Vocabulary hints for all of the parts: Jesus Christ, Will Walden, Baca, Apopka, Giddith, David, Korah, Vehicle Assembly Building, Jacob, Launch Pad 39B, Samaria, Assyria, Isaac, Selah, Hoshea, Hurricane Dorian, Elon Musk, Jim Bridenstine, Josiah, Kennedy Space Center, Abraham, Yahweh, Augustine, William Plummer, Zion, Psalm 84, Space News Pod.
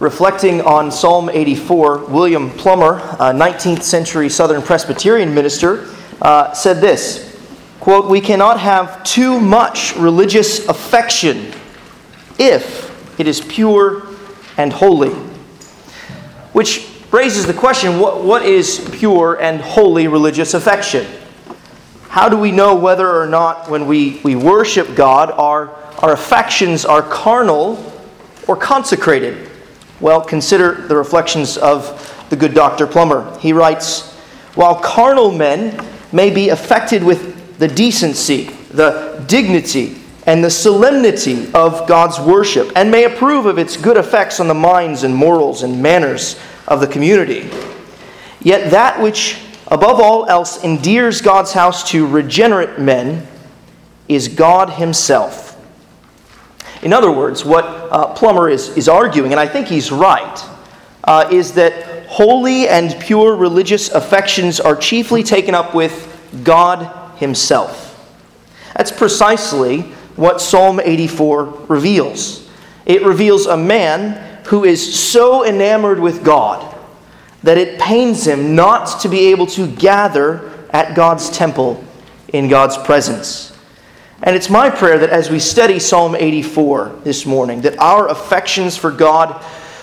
Reflecting on Psalm 84, William Plummer, a 19th century Southern Presbyterian minister, said this, quote, "We cannot have too much religious affection if it is pure and holy." Which raises the question, what is pure and holy religious affection? How do we know whether or not when we worship God, our affections are carnal or consecrated? Well, consider the reflections of the good Dr. Plummer. He writes, "While carnal men may be affected with the decency, the dignity, and the solemnity of God's worship, and may approve of its good effects on the minds and morals and manners of the community, yet that which above all else endears God's house to regenerate men is God Himself." In other words, what Plummer is arguing, and I think he's right, is that holy and pure religious affections are chiefly taken up with God Himself. That's precisely what Psalm 84 reveals. It reveals a man who is so enamored with God that it pains him not to be able to gather at God's temple in God's presence. And it's my prayer that as we study Psalm 84 this morning, that our affections for God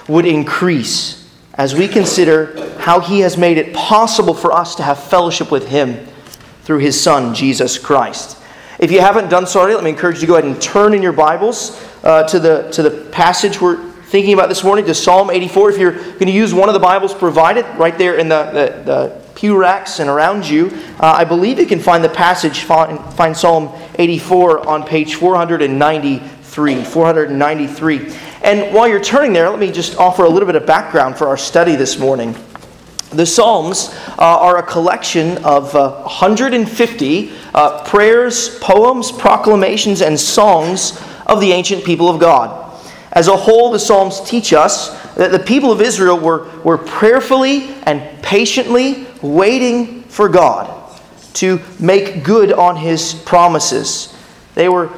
would increase as we consider how He has made it possible for us to have fellowship with Him through His Son, Jesus Christ. If you haven't done so already, let me encourage you to go ahead and turn in your Bibles to the passage we're thinking about this morning, to Psalm 84. If you're going to use one of the Bibles provided, right there in the pew racks and around you, I believe you can find the passage, find Psalm 84 on page 493. And while you're turning there, let me just offer a little bit of background for our study this morning. The Psalms are a collection of 150 prayers, poems, proclamations, and songs of the ancient people of God. As a whole, the Psalms teach us that the people of Israel were prayerfully and patiently waiting for God to make good on His promises. They were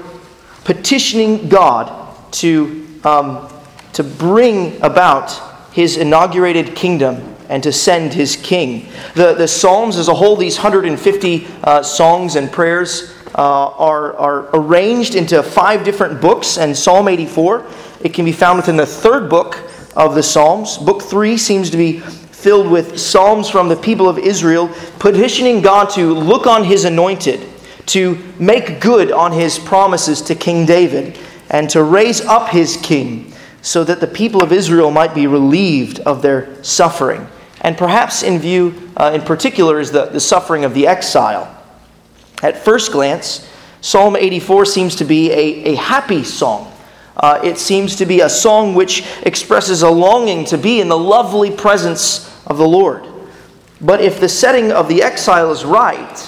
petitioning God to bring about His inaugurated kingdom and to send His king. The Psalms as a whole, these 150 songs and prayers, are arranged into 5 different books, and Psalm 84, it can be found within the 3rd book of the Psalms. Book 3 seems to be filled with psalms from the people of Israel, petitioning God to look on His anointed, to make good on His promises to King David, and to raise up His king, so that the people of Israel might be relieved of their suffering. And perhaps in view, in particular, is the suffering of the exile. At first glance, Psalm 84 seems to be a happy song. It seems to be a song which expresses a longing to be in the lovely presence of the Lord. But if the setting of the exile is right,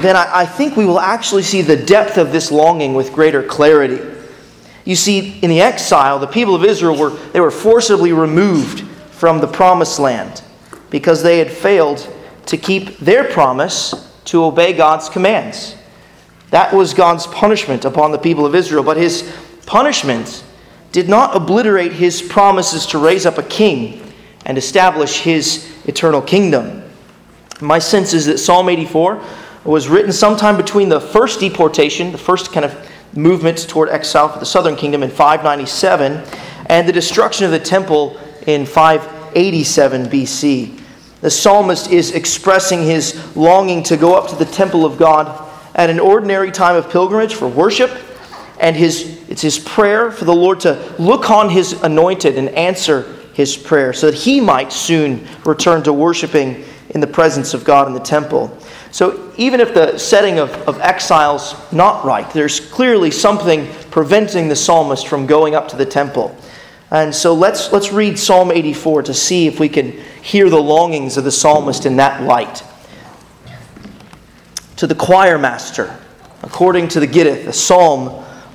then I think we will actually see the depth of this longing with greater clarity. You see, in the exile, the people of Israel were forcibly removed from the promised land because they had failed to keep their promise to obey God's commands. That was God's punishment upon the people of Israel. But His punishment did not obliterate His promises to raise up a king and establish His eternal kingdom. My sense is that Psalm 84 was written sometime between the first deportation, the first kind of movement toward exile for the southern kingdom in 597, and the destruction of the temple in 587 BC. The psalmist is expressing his longing to go up to the temple of God at an ordinary time of pilgrimage for worship, and it's his prayer for the Lord to look on His anointed and answer his prayer so that he might soon return to worshiping in the presence of God in the temple. So even if the setting of exile's not right, there's clearly something preventing the psalmist from going up to the temple. And so let's read Psalm 84 to see if we can hear the longings of the psalmist in that light. To the choir master, according to the Giddith, a psalm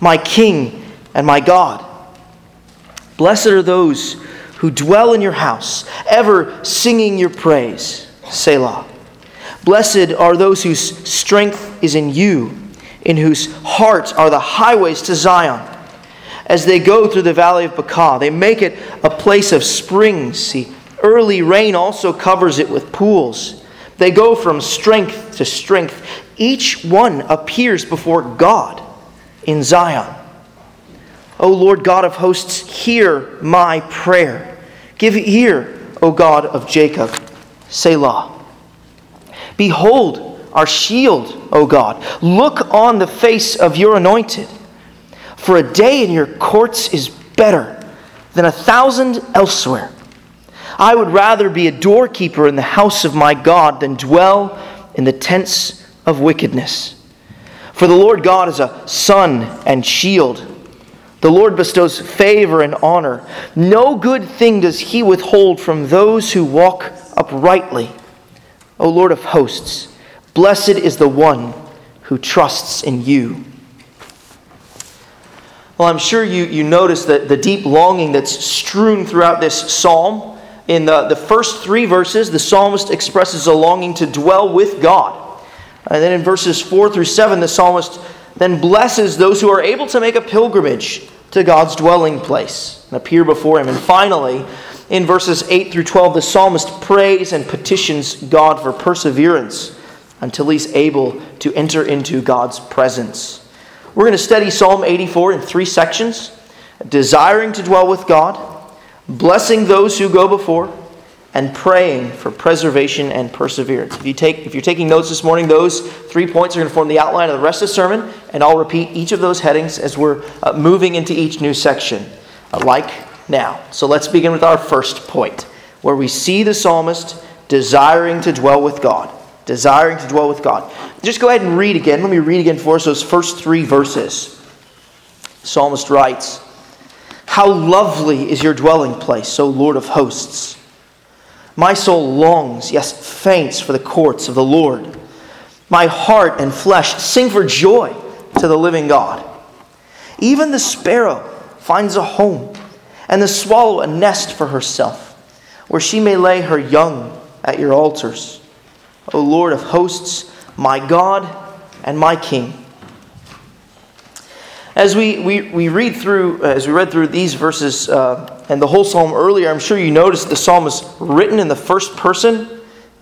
my King and my God. Blessed are those who dwell in your house, ever singing your praise. Selah. Blessed are those whose strength is in you, in whose hearts are the highways to Zion. As they go through the valley of Baca, they make it a place of springs. The early rain also covers it with pools. They go from strength to strength. Each one appears before God in Zion. O Lord God of hosts, hear my prayer. Give ear, O God of Jacob. Selah. Behold our shield, O God. Look on the face of your anointed. For a day in your courts is better than 1,000 elsewhere. I would rather be a doorkeeper in the house of my God than dwell in the tents of wickedness. For the Lord God is a sun and shield. The Lord bestows favor and honor. No good thing does he withhold from those who walk uprightly. O Lord of hosts, blessed is the one who trusts in you. Well, I'm sure you notice the deep longing that's strewn throughout this psalm. In the first three verses, the psalmist expresses a longing to dwell with God. And then in verses 4 through 7, the psalmist then blesses those who are able to make a pilgrimage to God's dwelling place and appear before him. And finally, in verses 8 through 12, the psalmist prays and petitions God for perseverance until he's able to enter into God's presence. We're going to study Psalm 84 in three sections: desiring to dwell with God, blessing those who go before, and praying for preservation and perseverance. If you're taking notes this morning, those 3 points are going to form the outline of the rest of the sermon, and I'll repeat each of those headings as we're moving into each new section, like now. So let's begin with our first point, where we see the psalmist desiring to dwell with God. Desiring to dwell with God. Just go ahead and read again. Let me read again for us those first three verses. The psalmist writes, "How lovely is your dwelling place, O Lord of hosts! My soul longs, yes, faints for the courts of the Lord. My heart and flesh sing for joy to the living God. Even the sparrow finds a home, and the swallow a nest for herself, where she may lay her young at your altars. O Lord of hosts, my God and my King." As we read through these verses and the whole psalm earlier, I'm sure you noticed the psalm is written in the first person.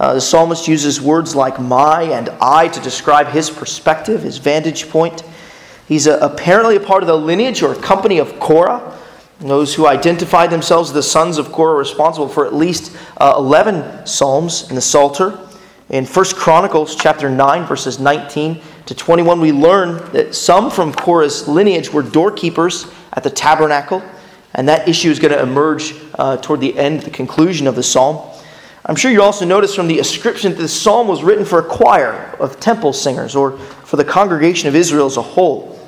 The psalmist uses words like "my" and "I" to describe his perspective, his vantage point. He's apparently a part of the lineage or company of Korah. Those who identified themselves as the sons of Korah are responsible for at least 11 psalms in the Psalter. In 1 Chronicles chapter 9, verses 19 to 21, we learn that some from Korah's lineage were doorkeepers at the tabernacle, and that issue is going to emerge toward the end, the conclusion of the psalm. I'm sure you also notice from the ascription that this psalm was written for a choir of temple singers, or for the congregation of Israel as a whole.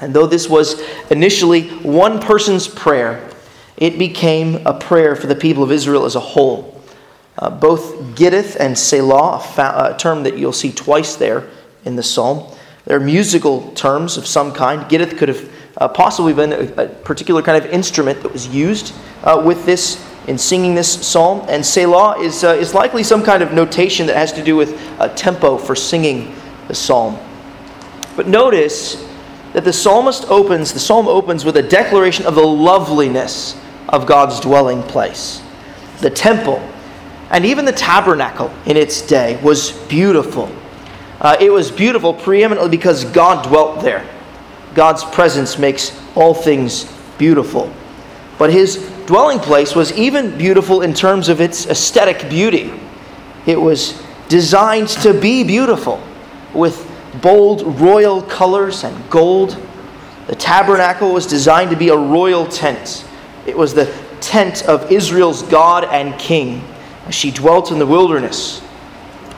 And though this was initially one person's prayer, it became a prayer for the people of Israel as a whole. Both Giddith and Selah, a term that you'll see twice there in the psalm, they're musical terms of some kind. Giddith could have possibly been a particular kind of instrument that was used with this in singing this psalm. And Selah is likely some kind of notation that has to do with a tempo for singing the psalm. But notice that the psalm opens with a declaration of the loveliness of God's dwelling place. The temple, and even the tabernacle in its day, was beautiful. It was beautiful preeminently because God dwelt there. God's presence makes all things beautiful. But his dwelling place was even beautiful in terms of its aesthetic beauty. It was designed to be beautiful, with bold royal colors and gold. The tabernacle was designed to be a royal tent. It was the tent of Israel's God and King. She dwelt in the wilderness.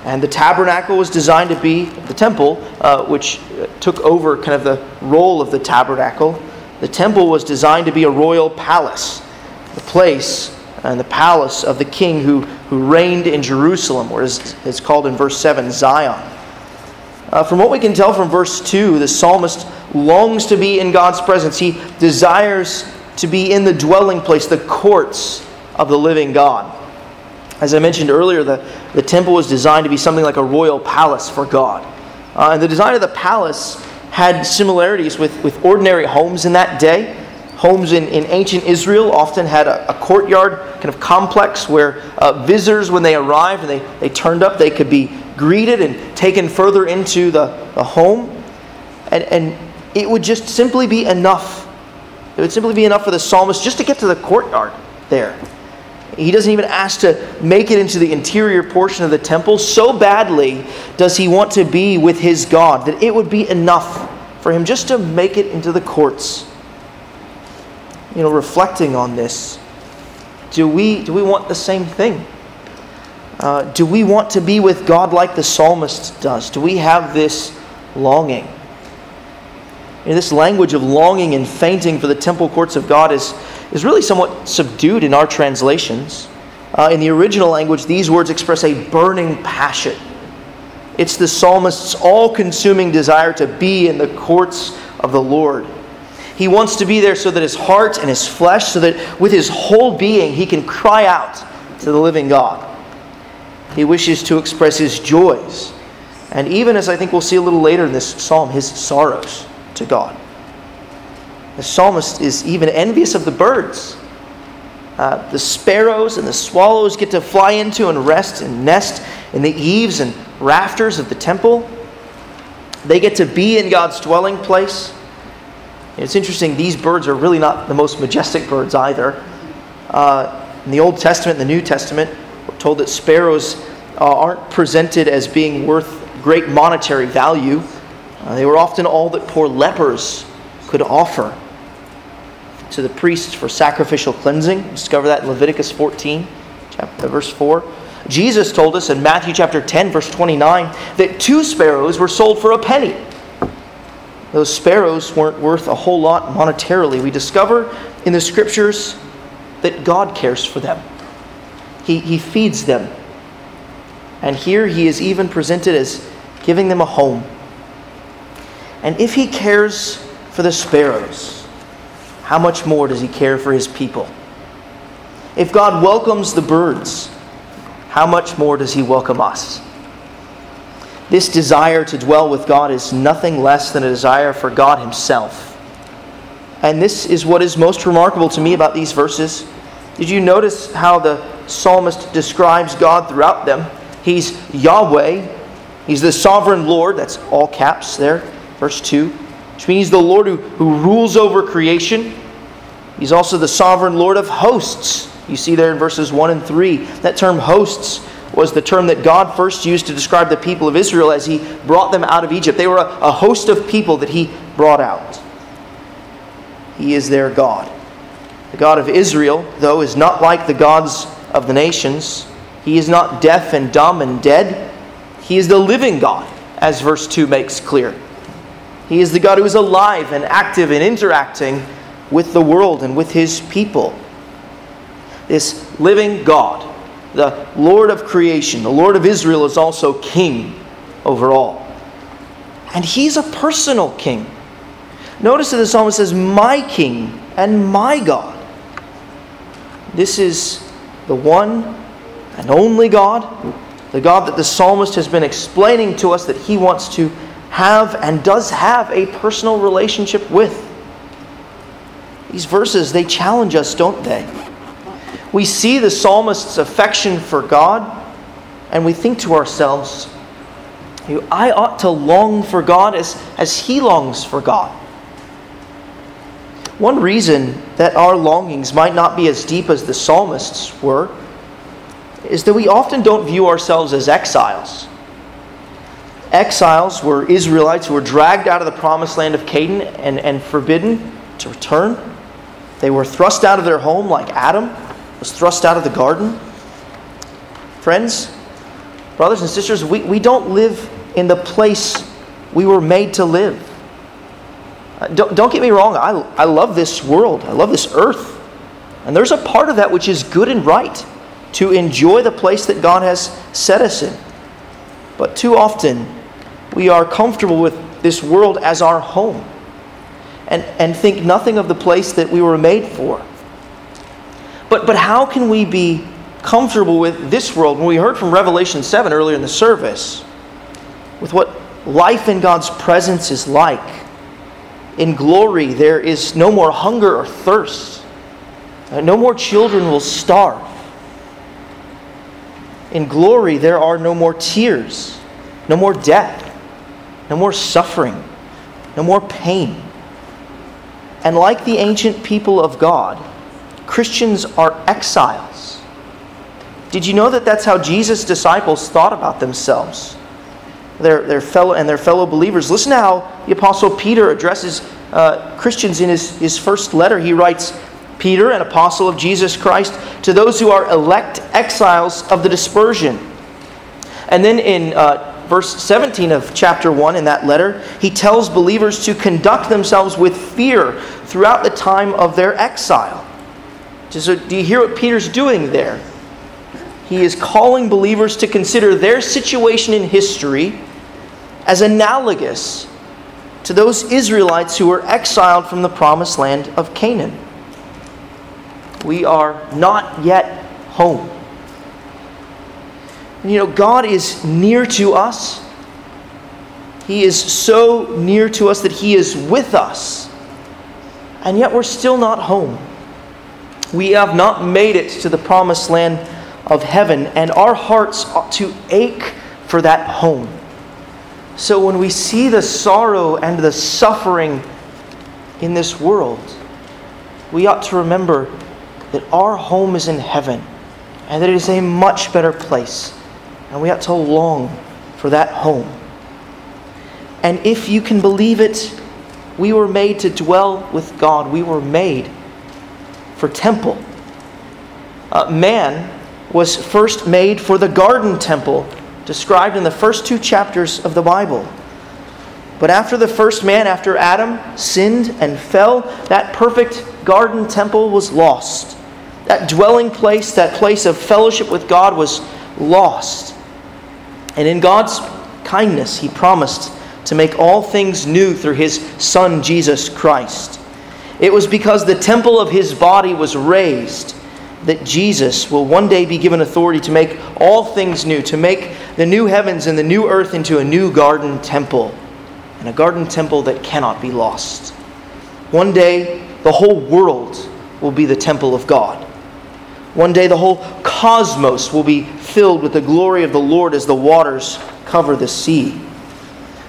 And the tabernacle was designed to be the temple, which took over kind of the role of the tabernacle. The temple was designed to be a royal palace. the place and the palace of the king who reigned in Jerusalem, or is called in verse 7, Zion. From what we can tell from verse 2, the psalmist longs to be in God's presence. He desires to be in the dwelling place, the courts of the living God. As I mentioned earlier, the temple was designed to be something like a royal palace for God. And the design of the palace had similarities with ordinary homes in that day. Homes in ancient Israel often had a courtyard kind of complex where visitors, when they arrived and they turned up, they could be greeted and taken further into the home. And it would just simply be enough. It would simply be enough for the psalmist just to get to the courtyard there. He doesn't even ask to make it into the interior portion of the temple. So badly does he want to be with his God that it would be enough for him just to make it into the courts. You know, reflecting on this, do we want the same thing? Do we want to be with God like the psalmist does? Do we have this longing? You know, this language of longing and fainting for the temple courts of God is really somewhat subdued in our translations. In the original language, these words express a burning passion. It's the psalmist's all-consuming desire to be in the courts of the Lord. He wants to be there so that his heart and his flesh, so that with his whole being, he can cry out to the living God. He wishes to express his joys, and even, as I think we'll see a little later in this psalm, his sorrows to God. The psalmist is even envious of the birds. The sparrows and the swallows get to fly into and rest and nest in the eaves and rafters of the temple. They get to be in God's dwelling place. It's interesting, these birds are really not the most majestic birds either. In the Old Testament and the New Testament, we're told that sparrows aren't presented as being worth great monetary value. They were often all that poor lepers could offer to the priests for sacrificial cleansing. We discover that in Leviticus 14, verse 4. Jesus told us in Matthew chapter 10, verse 29, that 2 sparrows were sold for a penny. Those sparrows weren't worth a whole lot monetarily. We discover in the Scriptures that God cares for them. He feeds them. And here he is even presented as giving them a home. And if he cares for the sparrows, how much more does he care for his people? If God welcomes the birds, how much more does he welcome us? This desire to dwell with God is nothing less than a desire for God himself. And this is what is most remarkable to me about these verses. Did you notice how the psalmist describes God throughout them? He's Yahweh. He's the sovereign Lord. That's all caps there, verse 2. Which means he's the Lord who rules over creation. He's also the sovereign Lord of hosts. You see there in verses 1 and 3. That term hosts was the term that God first used to describe the people of Israel as he brought them out of Egypt. They were a host of people that he brought out. He is their God. The God of Israel, though, is not like the gods of the nations. He is not deaf and dumb and dead. He is the living God, as verse 2 makes clear. He is the God who is alive and active and interacting with the world and with his people. This living God, the Lord of creation, the Lord of Israel, is also king over all. And he's a personal king. Notice that the psalmist says, my king and my God. This is the one and only God, the God that the psalmist has been explaining to us that he wants to have and does have a personal relationship with. These verses, they challenge us, don't they? We see the psalmist's affection for God, and we think to ourselves, I ought to long for God as he longs for God. One reason that our longings might not be as deep as the psalmist's were is that we often don't view ourselves as exiles. Exiles were Israelites who were dragged out of the promised land of Canaan and forbidden to return. They were thrust out of their home like Adam was thrust out of the garden. Friends, brothers and sisters, we don't live in the place we were made to live. Don't get me wrong, I love this world. I love this earth. And there's a part of that which is good and right, to enjoy the place that God has set us in. But too often, we are comfortable with this world as our home, and think nothing of the place that we were made for. But how can we be comfortable with this world? When we heard from Revelation 7 earlier in the service, with what life in God's presence is like. In glory, there is no more hunger or thirst. No more children will starve. In glory, there are no more tears, no more death, no more suffering, no more pain. And like the ancient people of God, Christians are exiles. Did you know that that's how Jesus' disciples thought about themselves? Their fellow believers. Listen to how the Apostle Peter addresses Christians in his first letter. He writes, "Peter, an apostle of Jesus Christ, to those who are elect exiles of the dispersion." And then in verse 17 of chapter 1 in that letter, he tells believers to conduct themselves with fear throughout the time of their exile. So do you hear what Peter's doing there? He is calling believers to consider their situation in history as analogous to those Israelites who were exiled from the promised land of Canaan. We are not yet home. And you know, God is near to us. He is so near to us that He is with us. And yet we're still not home. We have not made it to the promised land of heaven, and our hearts ought to ache for that home. So when we see the sorrow and the suffering in this world, we ought to remember that our home is in heaven, and that it is a much better place. And we ought to long for that home. And if you can believe it, we were made to dwell with God. We were made for temple. Man was first made for the garden temple, described in the first two chapters of the Bible. But after the first man, after Adam, sinned and fell, that perfect garden temple was lost. That dwelling place, that place of fellowship with God, was lost. And in God's kindness, He promised to make all things new through His Son, Jesus Christ. It was because the temple of His body was raised that Jesus will one day be given authority to make all things new, to make the new heavens and the new earth into a new garden temple, and a garden temple that cannot be lost. One day, the whole world will be the temple of God. One day, the whole cosmos will be filled with the glory of the Lord as the waters cover the sea.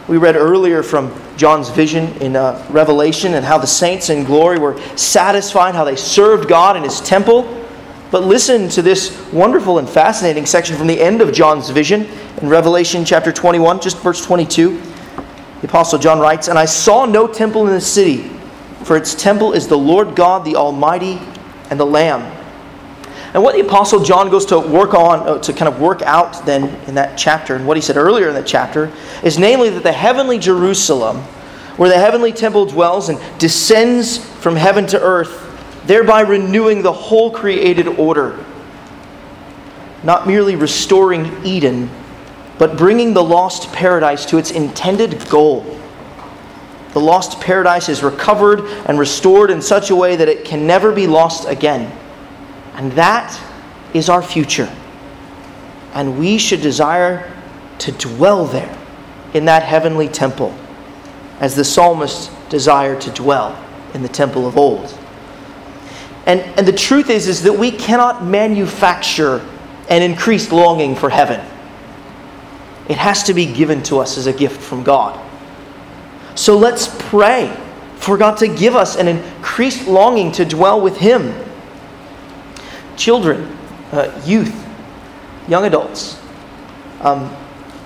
We read earlier from John's vision in Revelation and how the saints in glory were satisfied, how they served God in His temple. But listen to this wonderful and fascinating section from the end of John's vision in Revelation chapter 21, just verse 22. The Apostle John writes, "And I saw no temple in the city, for its temple is the Lord God, the Almighty, and the Lamb." And what the Apostle John goes to work on, to kind of work out then in that chapter, and what he said earlier in that chapter, is namely that the heavenly Jerusalem, where the heavenly temple dwells and descends from heaven to earth, thereby renewing the whole created order. Not merely restoring Eden, but bringing the lost paradise to its intended goal. The lost paradise is recovered and restored in such a way that it can never be lost again. And that is our future. And we should desire to dwell there, in that heavenly temple, as the psalmist desired to dwell in the temple of old. And the truth is that we cannot manufacture an increased longing for heaven. It has to be given to us as a gift from God. So let's pray for God to give us an increased longing to dwell with Him. Children, youth, young adults,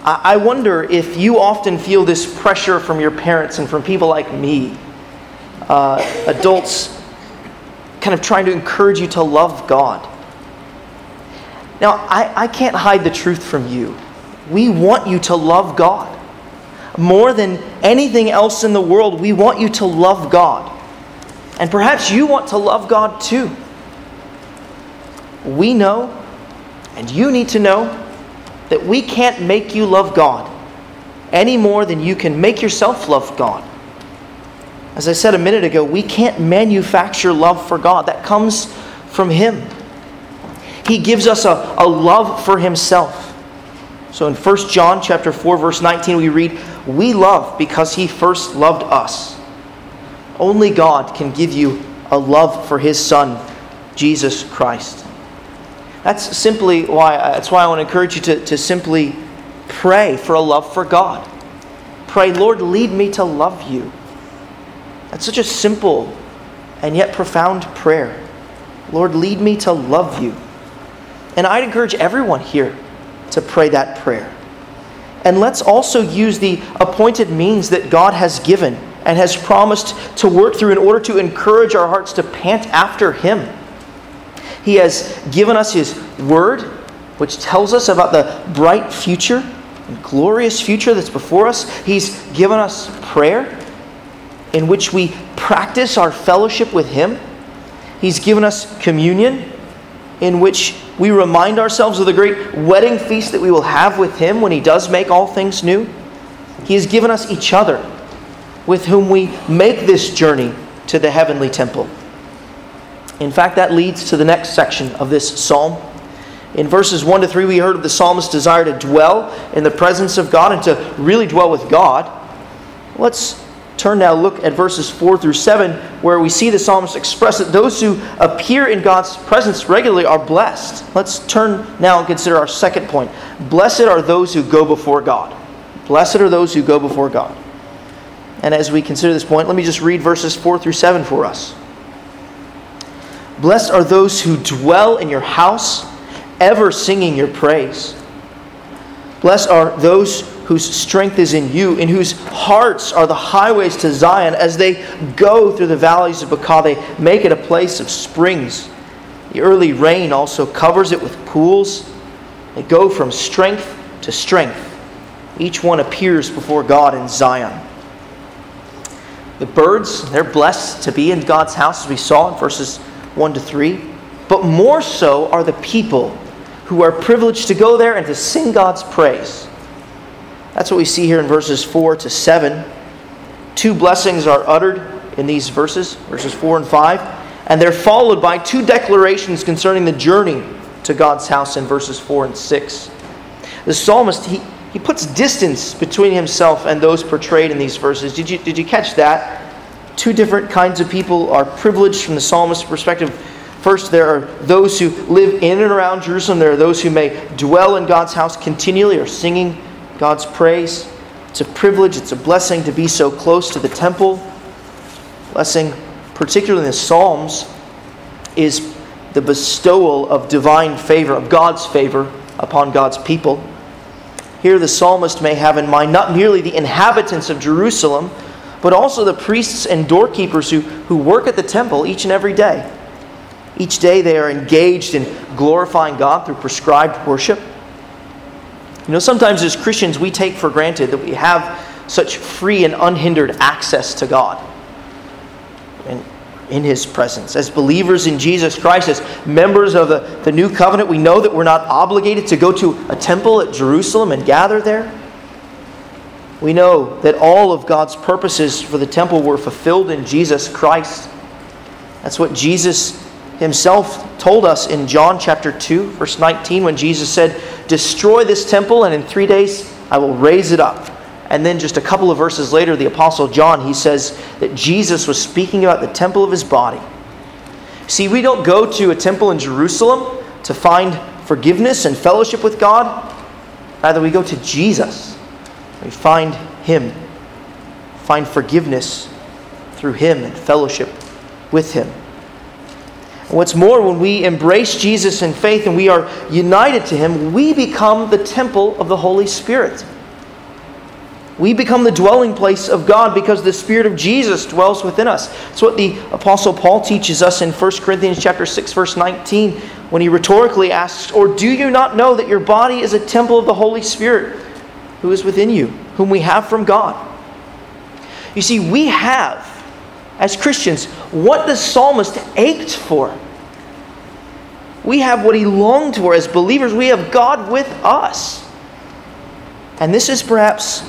I wonder if you often feel this pressure from your parents and from people like me, adults, kind of trying to encourage you to love God. Now, I can't hide the truth from you. We want you to love God. More than anything else in the world, we want you to love God. And perhaps you want to love God too. we know, and you need to know, that we can't make you love God any more than you can make yourself love God. As I said a minute ago, we can't manufacture love for God. That comes from Him. He gives us a love for Himself. So in 1 John chapter 4, verse 19, we read, "We love because He first loved us." Only God can give you a love for His Son, Jesus Christ. That's why I want to encourage you to simply pray for a love for God. Pray, "Lord, lead me to love you." That's such a simple and yet profound prayer. "Lord, lead me to love you." And I'd encourage everyone here to pray that prayer. And let's also use the appointed means that God has given and has promised to work through in order to encourage our hearts to pant after Him. He has given us His Word, which tells us about the bright future and glorious future that's before us. He's given us prayer, in which we practice our fellowship with Him. He's given us communion, in which we remind ourselves of the great wedding feast that we will have with Him when He does make all things new. He has given us each other, with whom we make this journey to the heavenly temple. In fact, that leads to the next section of this psalm. In verses 1 to 3, we heard of the psalmist's desire to dwell in the presence of God and to really dwell with God. Let's turn now, look at verses 4 through 7, where we see the psalmist express that those who appear in God's presence regularly are blessed. Let's turn now and consider our second point. Blessed are those who go before God. Blessed are those who go before God. And as we consider this point, let me just read verses 4 through 7 for us. "Blessed are those who dwell in your house, ever singing your praise. Blessed are those whose strength is in you, in whose hearts are the highways to Zion. As they go through the valleys of Baca, they make it a place of springs. The early rain also covers it with pools. They go from strength to strength. Each one appears before God in Zion." The birds, they're blessed to be in God's house, as we saw in verses 1 to 3. But more so are the people who are privileged to go there and to sing God's praise. That's what we see here in verses 4 to 7. Two blessings are uttered in these verses, verses 4 and 5, and they're followed by two declarations concerning the journey to God's house in verses 4 and 6. The psalmist, he puts distance between himself and those portrayed in these verses. Did you catch that? Two different kinds of people are privileged from the psalmist's perspective. First, there are those who live in and around Jerusalem. There are those who may dwell in God's house continually or singing God's praise. It's a privilege, it's a blessing to be so close to the temple. Blessing, particularly in the Psalms, is the bestowal of divine favor, of God's favor upon God's people. Here the psalmist may have in mind not merely the inhabitants of Jerusalem, but also the priests and doorkeepers who work at the temple each and every day. Each day they are engaged in glorifying God through prescribed worship. You know, sometimes as Christians we take for granted that we have such free and unhindered access to God and in His presence. As believers in Jesus Christ, as members of the New Covenant, we know that we're not obligated to go to a temple at Jerusalem and gather there. We know that all of God's purposes for the temple were fulfilled in Jesus Christ. That's what Jesus Himself told us in John chapter 2, verse 19, when Jesus said, "Destroy this temple, and in 3 days I will raise it up." And then just a couple of verses later, the Apostle John, he says that Jesus was speaking about the temple of His body. See, we don't go to a temple in Jerusalem to find forgiveness and fellowship with God. Rather, we go to Jesus. We find Him, find forgiveness through Him and fellowship with Him. What's more, when we embrace Jesus in faith and we are united to Him, we become the temple of the Holy Spirit. We become the dwelling place of God because the Spirit of Jesus dwells within us. That's what the Apostle Paul teaches us in 1 Corinthians chapter 6, verse 19, when he rhetorically asks, "Or do you not know that your body is a temple of the Holy Spirit, who is within you, whom we have from God?" You see, we have, as Christians, what the psalmist ached for. We have what he longed for as believers. We have God with us. And this is perhaps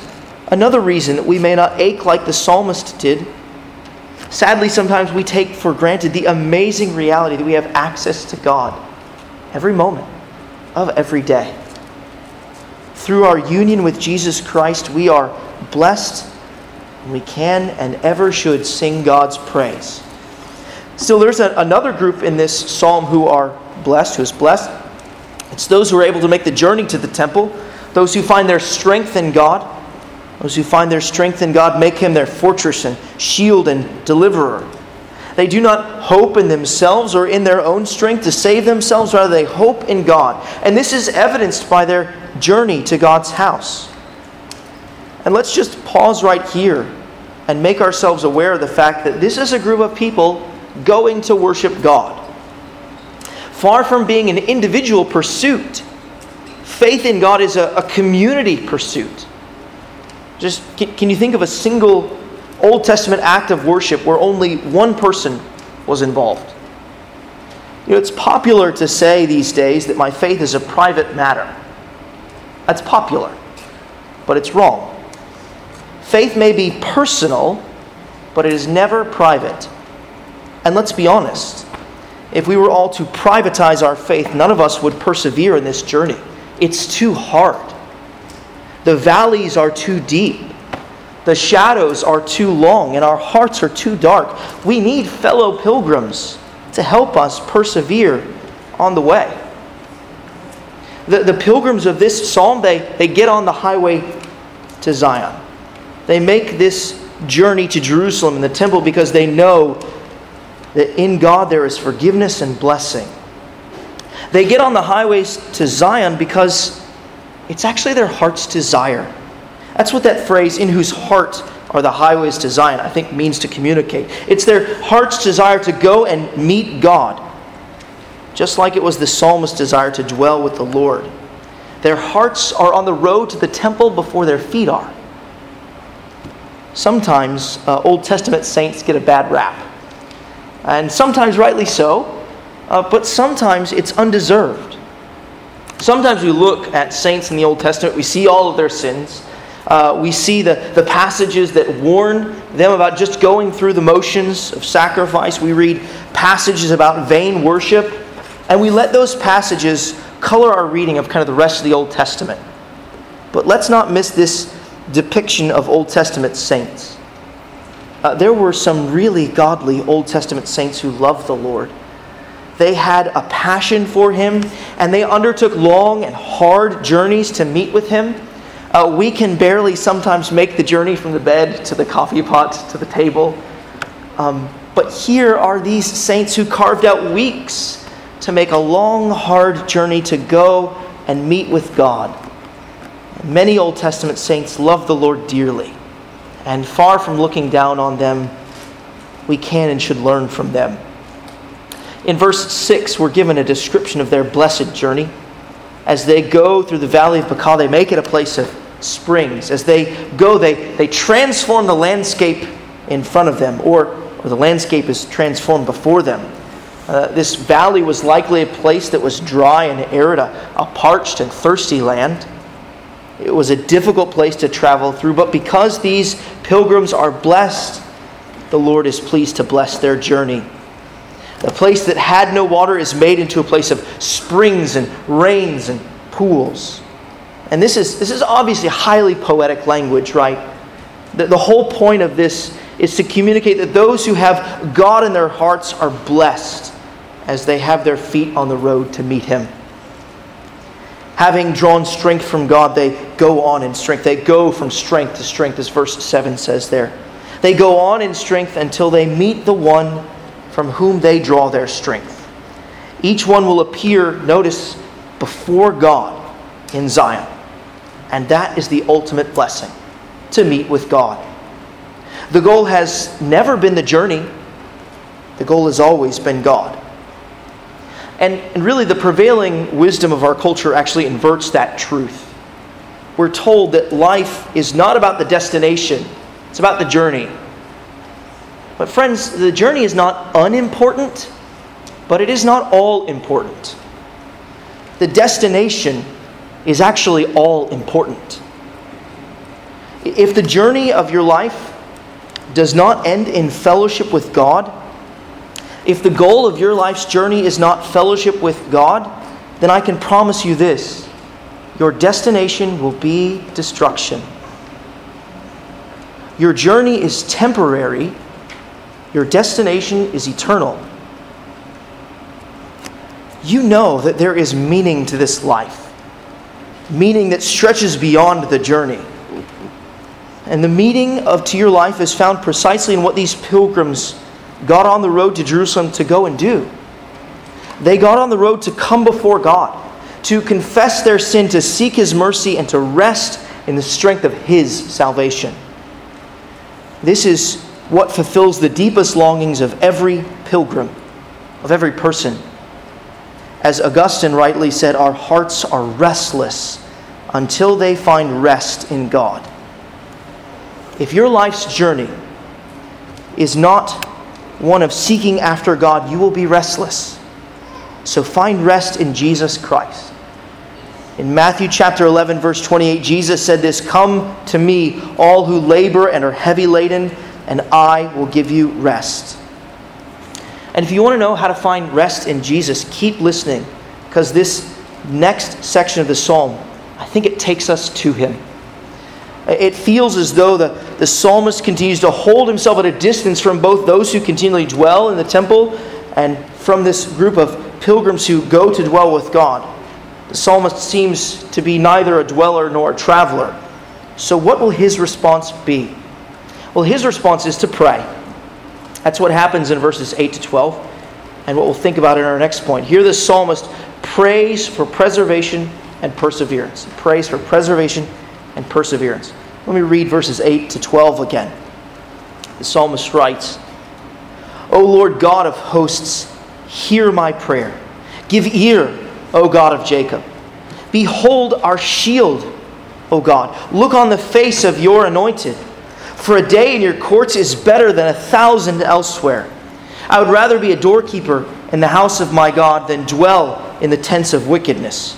another reason that we may not ache like the psalmist did. Sadly, sometimes we take for granted the amazing reality that we have access to God every moment of every day. Through our union with Jesus Christ, we are blessed, and we can and ever should sing God's praise. Still, there's another group in this psalm who are blessed, who is blessed. It's those who are able to make the journey to the temple, those who find their strength in God. Those who find their strength in God make him their fortress and shield and deliverer. They do not hope in themselves or in their own strength to save themselves, rather they hope in God. And this is evidenced by their journey to God's house. And let's just pause right here and make ourselves aware of the fact that this is a group of people going to worship God. Far from being an individual pursuit, faith in God is a community pursuit. Just can you think of a single Old Testament act of worship where only one person was involved? You know, it's popular to say these days that my faith is a private matter. That's popular, but it's wrong. Faith may be personal, but it is never private. And let's be honest, if we were all to privatize our faith, none of us would persevere in this journey. It's too hard. The valleys are too deep. The shadows are too long, and our hearts are too dark. We need fellow pilgrims to help us persevere on the way. The pilgrims of this psalm, they get on the highway to Zion. They make this journey to Jerusalem and the temple because they know that in God there is forgiveness and blessing. They get on the highways to Zion because it's actually their heart's desire. That's what that phrase, in whose heart are the highways to Zion, I think means to communicate. It's their heart's desire to go and meet God, just like it was the psalmist's desire to dwell with the Lord. Their hearts are on the road to the temple before their feet are. Sometimes Old Testament saints get a bad rap, and sometimes rightly so, but sometimes it's undeserved. Sometimes we look at saints in the Old Testament, we see all of their sins, we see the passages that warn them about just going through the motions of sacrifice, we read passages about vain worship, and we let those passages color our reading of kind of the rest of the Old Testament. But let's not miss this depiction of Old Testament saints. There were some really godly Old Testament saints who loved the Lord. They had a passion for Him, and they undertook long and hard journeys to meet with Him. We can barely sometimes make the journey from the bed to the coffee pot to the table. But here are these saints who carved out weeks to make a long, hard journey to go and meet with God. Many Old Testament saints loved the Lord dearly, and far from looking down on them, we can and should learn from them. In verse 6, we're given a description of their blessed journey. As they go through the valley of Baca, they make it a place of springs. As they go, they transform the landscape in front of them, or the landscape is transformed before them. This valley was likely a place that was dry and arid, a parched and thirsty land. It was a difficult place to travel through, but because these pilgrims are blessed, the Lord is pleased to bless their journey. The place that had no water is made into a place of springs and rains and pools. And this is obviously highly poetic language, right? The whole point of this is to communicate that those who have God in their hearts are blessed as they have their feet on the road to meet Him. Having drawn strength from God, they go on in strength. They go from strength to strength, as verse 7 says there. They go on in strength until they meet the one from whom they draw their strength. Each one will appear, notice, before God in Zion. And that is the ultimate blessing, to meet with God. The goal has never been the journey. The goal has always been God. And really the prevailing wisdom of our culture actually inverts that truth. We're told that life is not about the destination, it's about the journey. But friends, the journey is not unimportant, but it is not all important. the destination is actually all important. If the journey of your life does not end in fellowship with God, if the goal of your life's journey is not fellowship with God, then I can promise you this: your destination will be destruction. Your journey is temporary. Your destination is eternal. You know that there is meaning to this life, meaning that stretches beyond the journey. And the meaning to your life is found precisely in what these pilgrims got on the road to Jerusalem to go and do. They got on the road to come before God, to confess their sin, to seek His mercy, and to rest in the strength of His salvation. This is what fulfills the deepest longings of every pilgrim, of every person. As Augustine rightly said, our hearts are restless until they find rest in God. If your life's journey is not one of seeking after God, you will be restless. So find rest in Jesus Christ. In Matthew chapter 11, verse 28, Jesus said this: "Come to me, all who labor and are heavy laden, and I will give you rest." And if you want to know how to find rest in Jesus, keep listening, because this next section of the psalm, I think it takes us to Him. It feels as though the psalmist continues to hold himself at a distance from both those who continually dwell in the temple and from this group of pilgrims who go to dwell with God. The psalmist seems to be neither a dweller nor a traveler. So what will his response be? Well, his response is to pray. That's what happens in verses 8 to 12, and what we'll think about in our next point. Here the psalmist prays for preservation and perseverance. He prays for preservation and perseverance. Let me read verses 8 to 12 again. The psalmist writes, "O Lord God of hosts, hear my prayer. Give ear, O God of Jacob. Behold our shield, O God. Look on the face of your anointed. For a day in your courts is better than 1,000 elsewhere. I would rather be a doorkeeper in the house of my God than dwell in the tents of wickedness.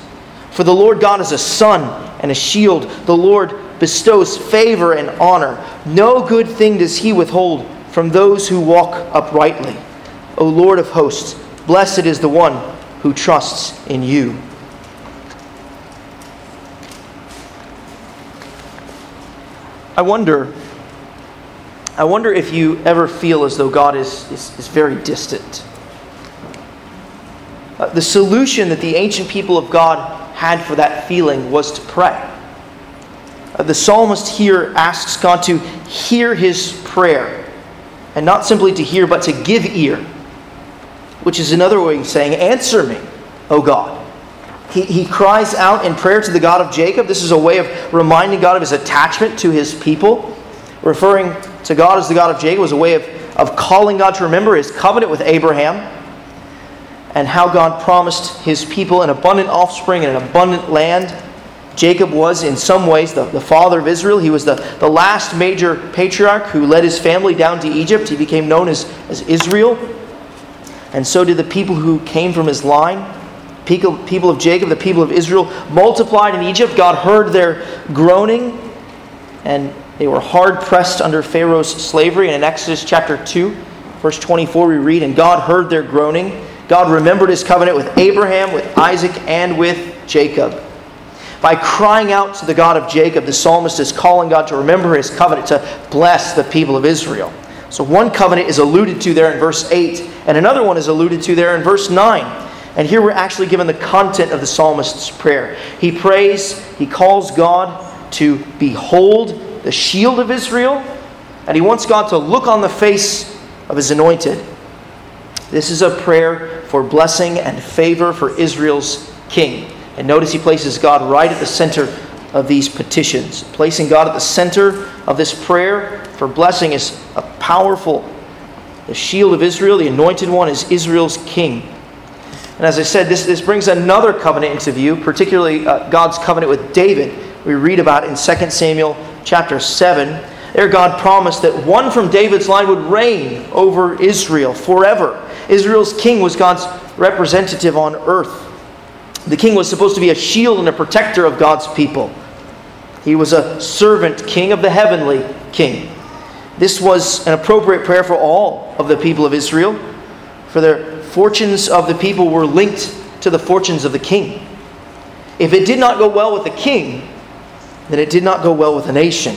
For the Lord God is a sun and a shield. The Lord bestows favor and honor. No good thing does He withhold from those who walk uprightly. O Lord of hosts, blessed is the one who trusts in you." I wonder if you ever feel as though God is very distant. The solution that the ancient people of God had for that feeling was to pray. The psalmist here asks God to hear his prayer, and not simply to hear, but to give ear, which is another way of saying, "Answer me, O God." He cries out in prayer to the God of Jacob. This is a way of reminding God of his attachment to his people. Referring to God as the God of Jacob was a way of calling God to remember his covenant with Abraham, and how God promised his people an abundant offspring and an abundant land. Jacob was, in some ways, the father of Israel. He was the last major patriarch who led his family down to Egypt. He became known as Israel. And so did the people who came from his line. People of Jacob, the people of Israel, multiplied in Egypt. God heard their groaning, and they were hard-pressed under Pharaoh's slavery. And in Exodus chapter 2, verse 24, we read, "And God heard their groaning. God remembered His covenant with Abraham, with Isaac, and with Jacob." By crying out to the God of Jacob, the psalmist is calling God to remember His covenant, to bless the people of Israel. So one covenant is alluded to there in verse 8, and another one is alluded to there in verse 9. And here we're actually given the content of the psalmist's prayer. He prays, he calls God to behold the shield of Israel, and he wants God to look on the face of His anointed. This is a prayer for blessing and favor for Israel's king. And notice he places God right at the center of these petitions. Placing God at the center of this prayer for blessing is a powerful. The shield of Israel, the anointed one, is Israel's king. And as I said, this brings another covenant into view, particularly God's covenant with David. We read about in 2 Samuel chapter 7. There God promised that one from David's line would reign over Israel forever. Israel's king was God's representative on earth. The king was supposed to be a shield and a protector of God's people. He was a servant king of the heavenly king. This was an appropriate prayer for all of the people of Israel, for the fortunes of the people were linked to the fortunes of the king. If it did not go well with the king, then it did not go well with the nation.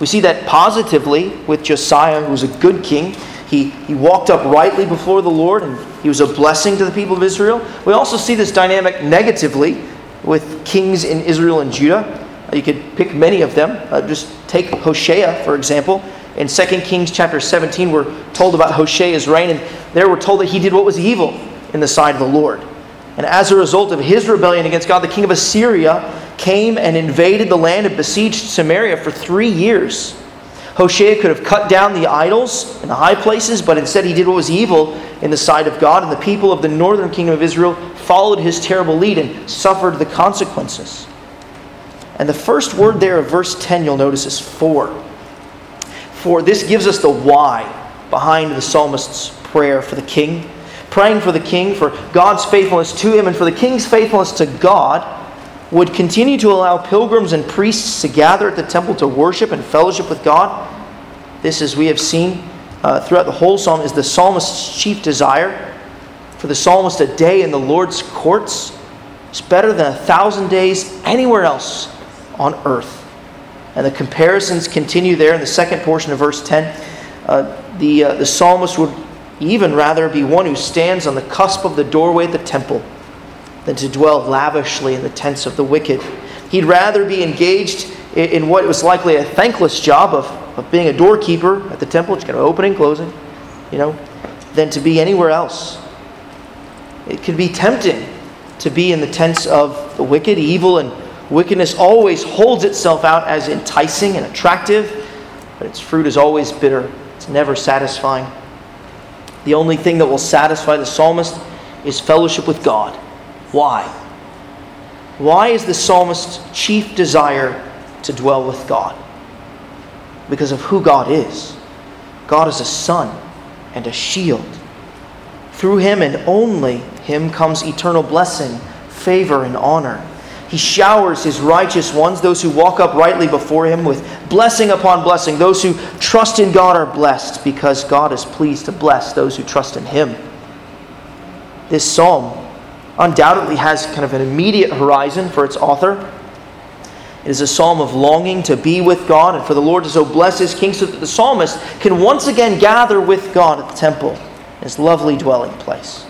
We see that positively with Josiah, who was a good king. He walked uprightly before the Lord, and he was a blessing to the people of Israel. We also see this dynamic negatively with kings in Israel and Judah. You could pick many of them. Just take Hoshea, for example. In 2 Kings chapter 17, we're told about Hoshea's reign, and there we're told that he did what was evil in the sight of the Lord. And as a result of his rebellion against God, the king of Assyria came and invaded the land and besieged Samaria for 3 years. Hoshea could have cut down the idols and the high places, but instead he did what was evil in the sight of God, and the people of the northern kingdom of Israel followed his terrible lead and suffered the consequences. And the first word there of verse 10, you'll notice, is for. For this gives us the why behind the psalmist's prayer for the king. Praying for the king, for God's faithfulness to him, and for the king's faithfulness to God, would continue to allow pilgrims and priests to gather at the temple to worship and fellowship with God. This, as we have seen throughout the whole psalm, is the psalmist's chief desire. For the psalmist, a day in the Lord's courts is better than 1,000 days anywhere else on earth. And the comparisons continue there in the second portion of verse 10. The psalmist would even rather be one who stands on the cusp of the doorway at the temple than to dwell lavishly in the tents of the wicked. He'd rather be engaged in what was likely a thankless job of being a doorkeeper at the temple, just kind of opening, closing, than to be anywhere else. It could be tempting to be in the tents of the wicked. Evil and wickedness always holds itself out as enticing and attractive, but its fruit is always bitter. It's never satisfying. The only thing that will satisfy the psalmist is fellowship with God. Why? Why is the psalmist's chief desire to dwell with God? Because of who God is. God is a sun and a shield. Through him and only him comes eternal blessing, favor, and honor. He showers his righteous ones, those who walk uprightly before him, with blessing upon blessing. Those who trust in God are blessed, because God is pleased to bless those who trust in him. This psalm undoubtedly has kind of an immediate horizon for its author. It is a psalm of longing to be with God and for the Lord to so bless his king, so that the psalmist can once again gather with God at the temple, his lovely dwelling place.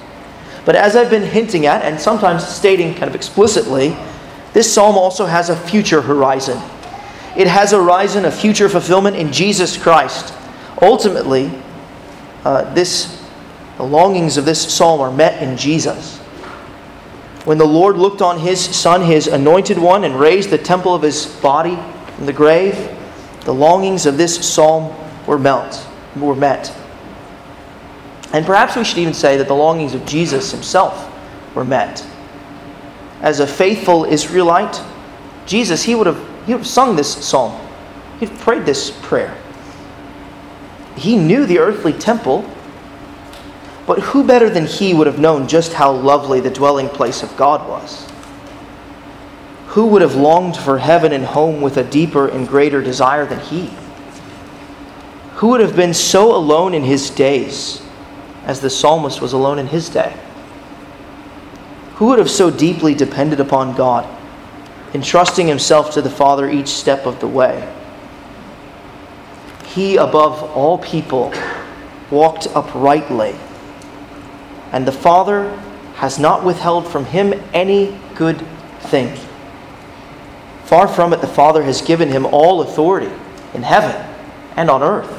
But as I've been hinting at, and sometimes stating kind of explicitly, this psalm also has a future horizon. It has a horizon of future fulfillment in Jesus Christ. Ultimately, the longings of this psalm are met in Jesus. When the Lord looked on his Son, his anointed one, and raised the temple of his body from the grave, the longings of this psalm were met. And perhaps we should even say that the longings of Jesus himself were met. As a faithful Israelite, Jesus, he would have sung this psalm. He'd have prayed this prayer. He knew the earthly temple, but who better than he would have known just how lovely the dwelling place of God was? Who would have longed for heaven and home with a deeper and greater desire than he? Who would have been so alone in his days as the psalmist was alone in his day? Who would have so deeply depended upon God, entrusting himself to the Father each step of the way? He, above all people, walked uprightly, and the Father has not withheld from him any good thing. Far from it, the Father has given him all authority in heaven and on earth.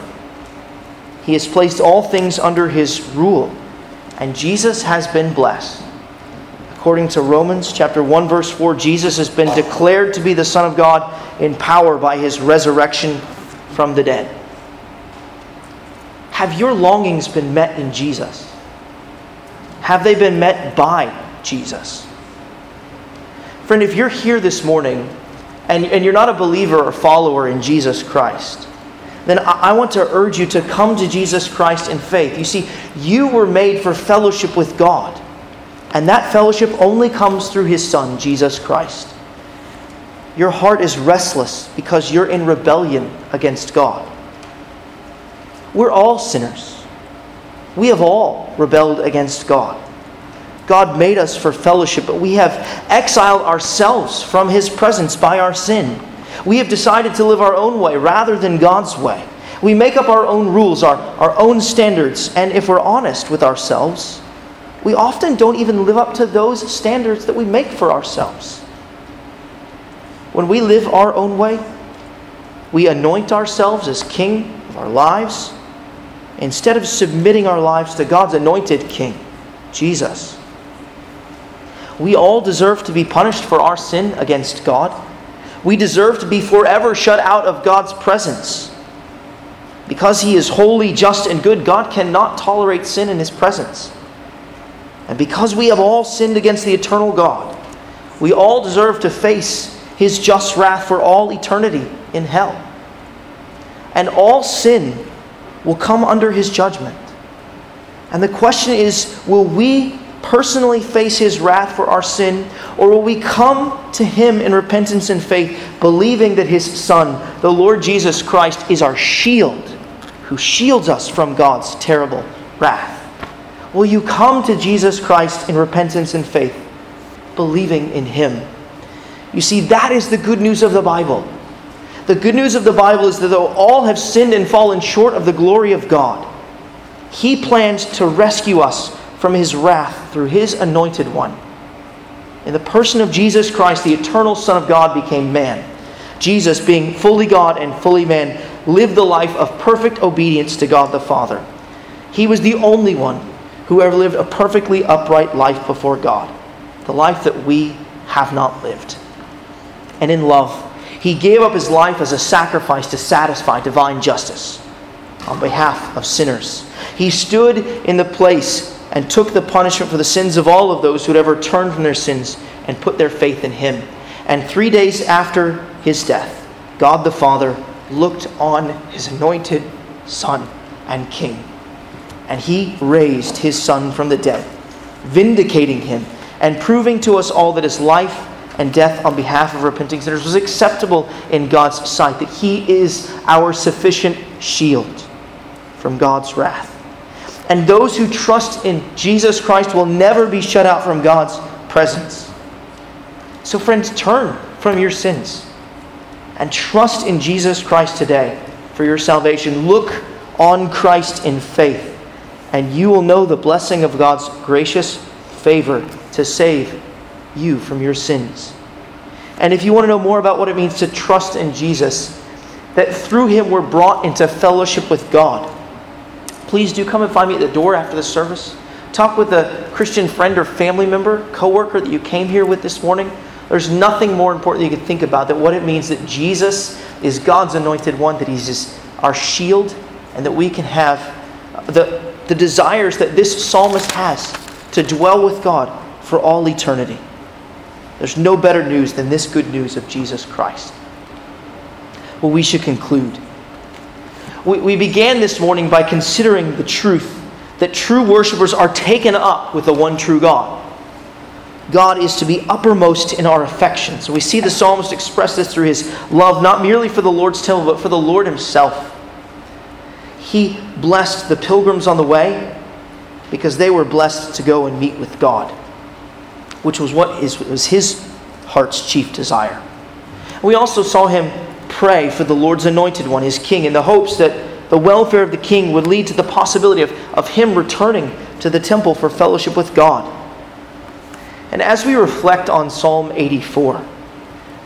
He has placed all things under his rule, and Jesus has been blessed. According to Romans chapter 1, verse 4, Jesus has been declared to be the Son of God in power by his resurrection from the dead. Have your longings been met in Jesus? Have they been met by Jesus? Friend, if you're here this morning and you're not a believer or follower in Jesus Christ, then I want to urge you to come to Jesus Christ in faith. You see, you were made for fellowship with God. And that fellowship only comes through His Son, Jesus Christ. Your heart is restless because you're in rebellion against God. We're all sinners. We have all rebelled against God. God made us for fellowship, but we have exiled ourselves from His presence by our sin. We have decided to live our own way rather than God's way. We make up our own rules, our own standards, and if we're honest with ourselves, we often don't even live up to those standards that we make for ourselves. When we live our own way, we anoint ourselves as king of our lives instead of submitting our lives to God's anointed king, Jesus. We all deserve to be punished for our sin against God. We deserve to be forever shut out of God's presence. Because He is holy, just, and good, God cannot tolerate sin in His presence. And because we have all sinned against the eternal God, we all deserve to face His just wrath for all eternity in hell. And all sin will come under His judgment. And the question is, will we personally face His wrath for our sin, or will we come to Him in repentance and faith, believing that His Son, the Lord Jesus Christ, is our shield, who shields us from God's terrible wrath? Will you come to Jesus Christ in repentance and faith, believing in Him? You see, that is the good news of the Bible. The good news of the Bible is that though all have sinned and fallen short of the glory of God, He plans to rescue us from His wrath through His anointed one. In the person of Jesus Christ, the eternal Son of God became man. Jesus, being fully God and fully man, lived the life of perfect obedience to God the Father. He was the only one who ever lived a perfectly upright life before God, the life that we have not lived. And in love, He gave up His life as a sacrifice to satisfy divine justice on behalf of sinners. He stood in the place and took the punishment for the sins of all of those who had ever turned from their sins and put their faith in Him. And 3 days after His death, God the Father looked on His anointed Son and King. And He raised His Son from the dead, vindicating Him and proving to us all that His life and death on behalf of repenting sinners was acceptable in God's sight, that He is our sufficient shield from God's wrath. And those who trust in Jesus Christ will never be shut out from God's presence. So friends, turn from your sins and trust in Jesus Christ today for your salvation. Look on Christ in faith, and you will know the blessing of God's gracious favor to save you from your sins. And if you want to know more about what it means to trust in Jesus, that through Him we're brought into fellowship with God, please do come and find me at the door after the service. Talk with a Christian friend or family member, coworker that you came here with this morning. There's nothing more important that you can think about than what it means that Jesus is God's anointed one, that He's just our shield, and that we can have the desires that this psalmist has to dwell with God for all eternity. There's no better news than this good news of Jesus Christ. Well, we should conclude. We began this morning by considering the truth that true worshipers are taken up with the one true God. God is to be uppermost in our affections. We see the psalmist express this through his love, not merely for the Lord's temple, but for the Lord Himself. He blessed the pilgrims on the way because they were blessed to go and meet with God, which was what was His heart's chief desire. We also saw him pray for the Lord's anointed one, His King, in the hopes that the welfare of the King would lead to the possibility of Him returning to the temple for fellowship with God. And as we reflect on Psalm 84,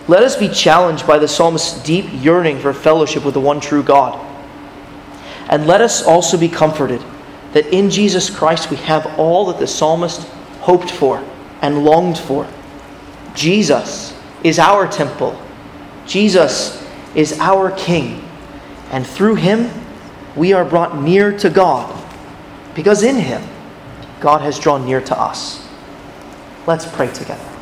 let us be challenged by the psalmist's deep yearning for fellowship with the one true God. And let us also be comforted that in Jesus Christ we have all that the psalmist hoped for and longed for. Jesus is our temple. Jesus is our King, and through Him we are brought near to God, because in Him God has drawn near to us. Let's pray together.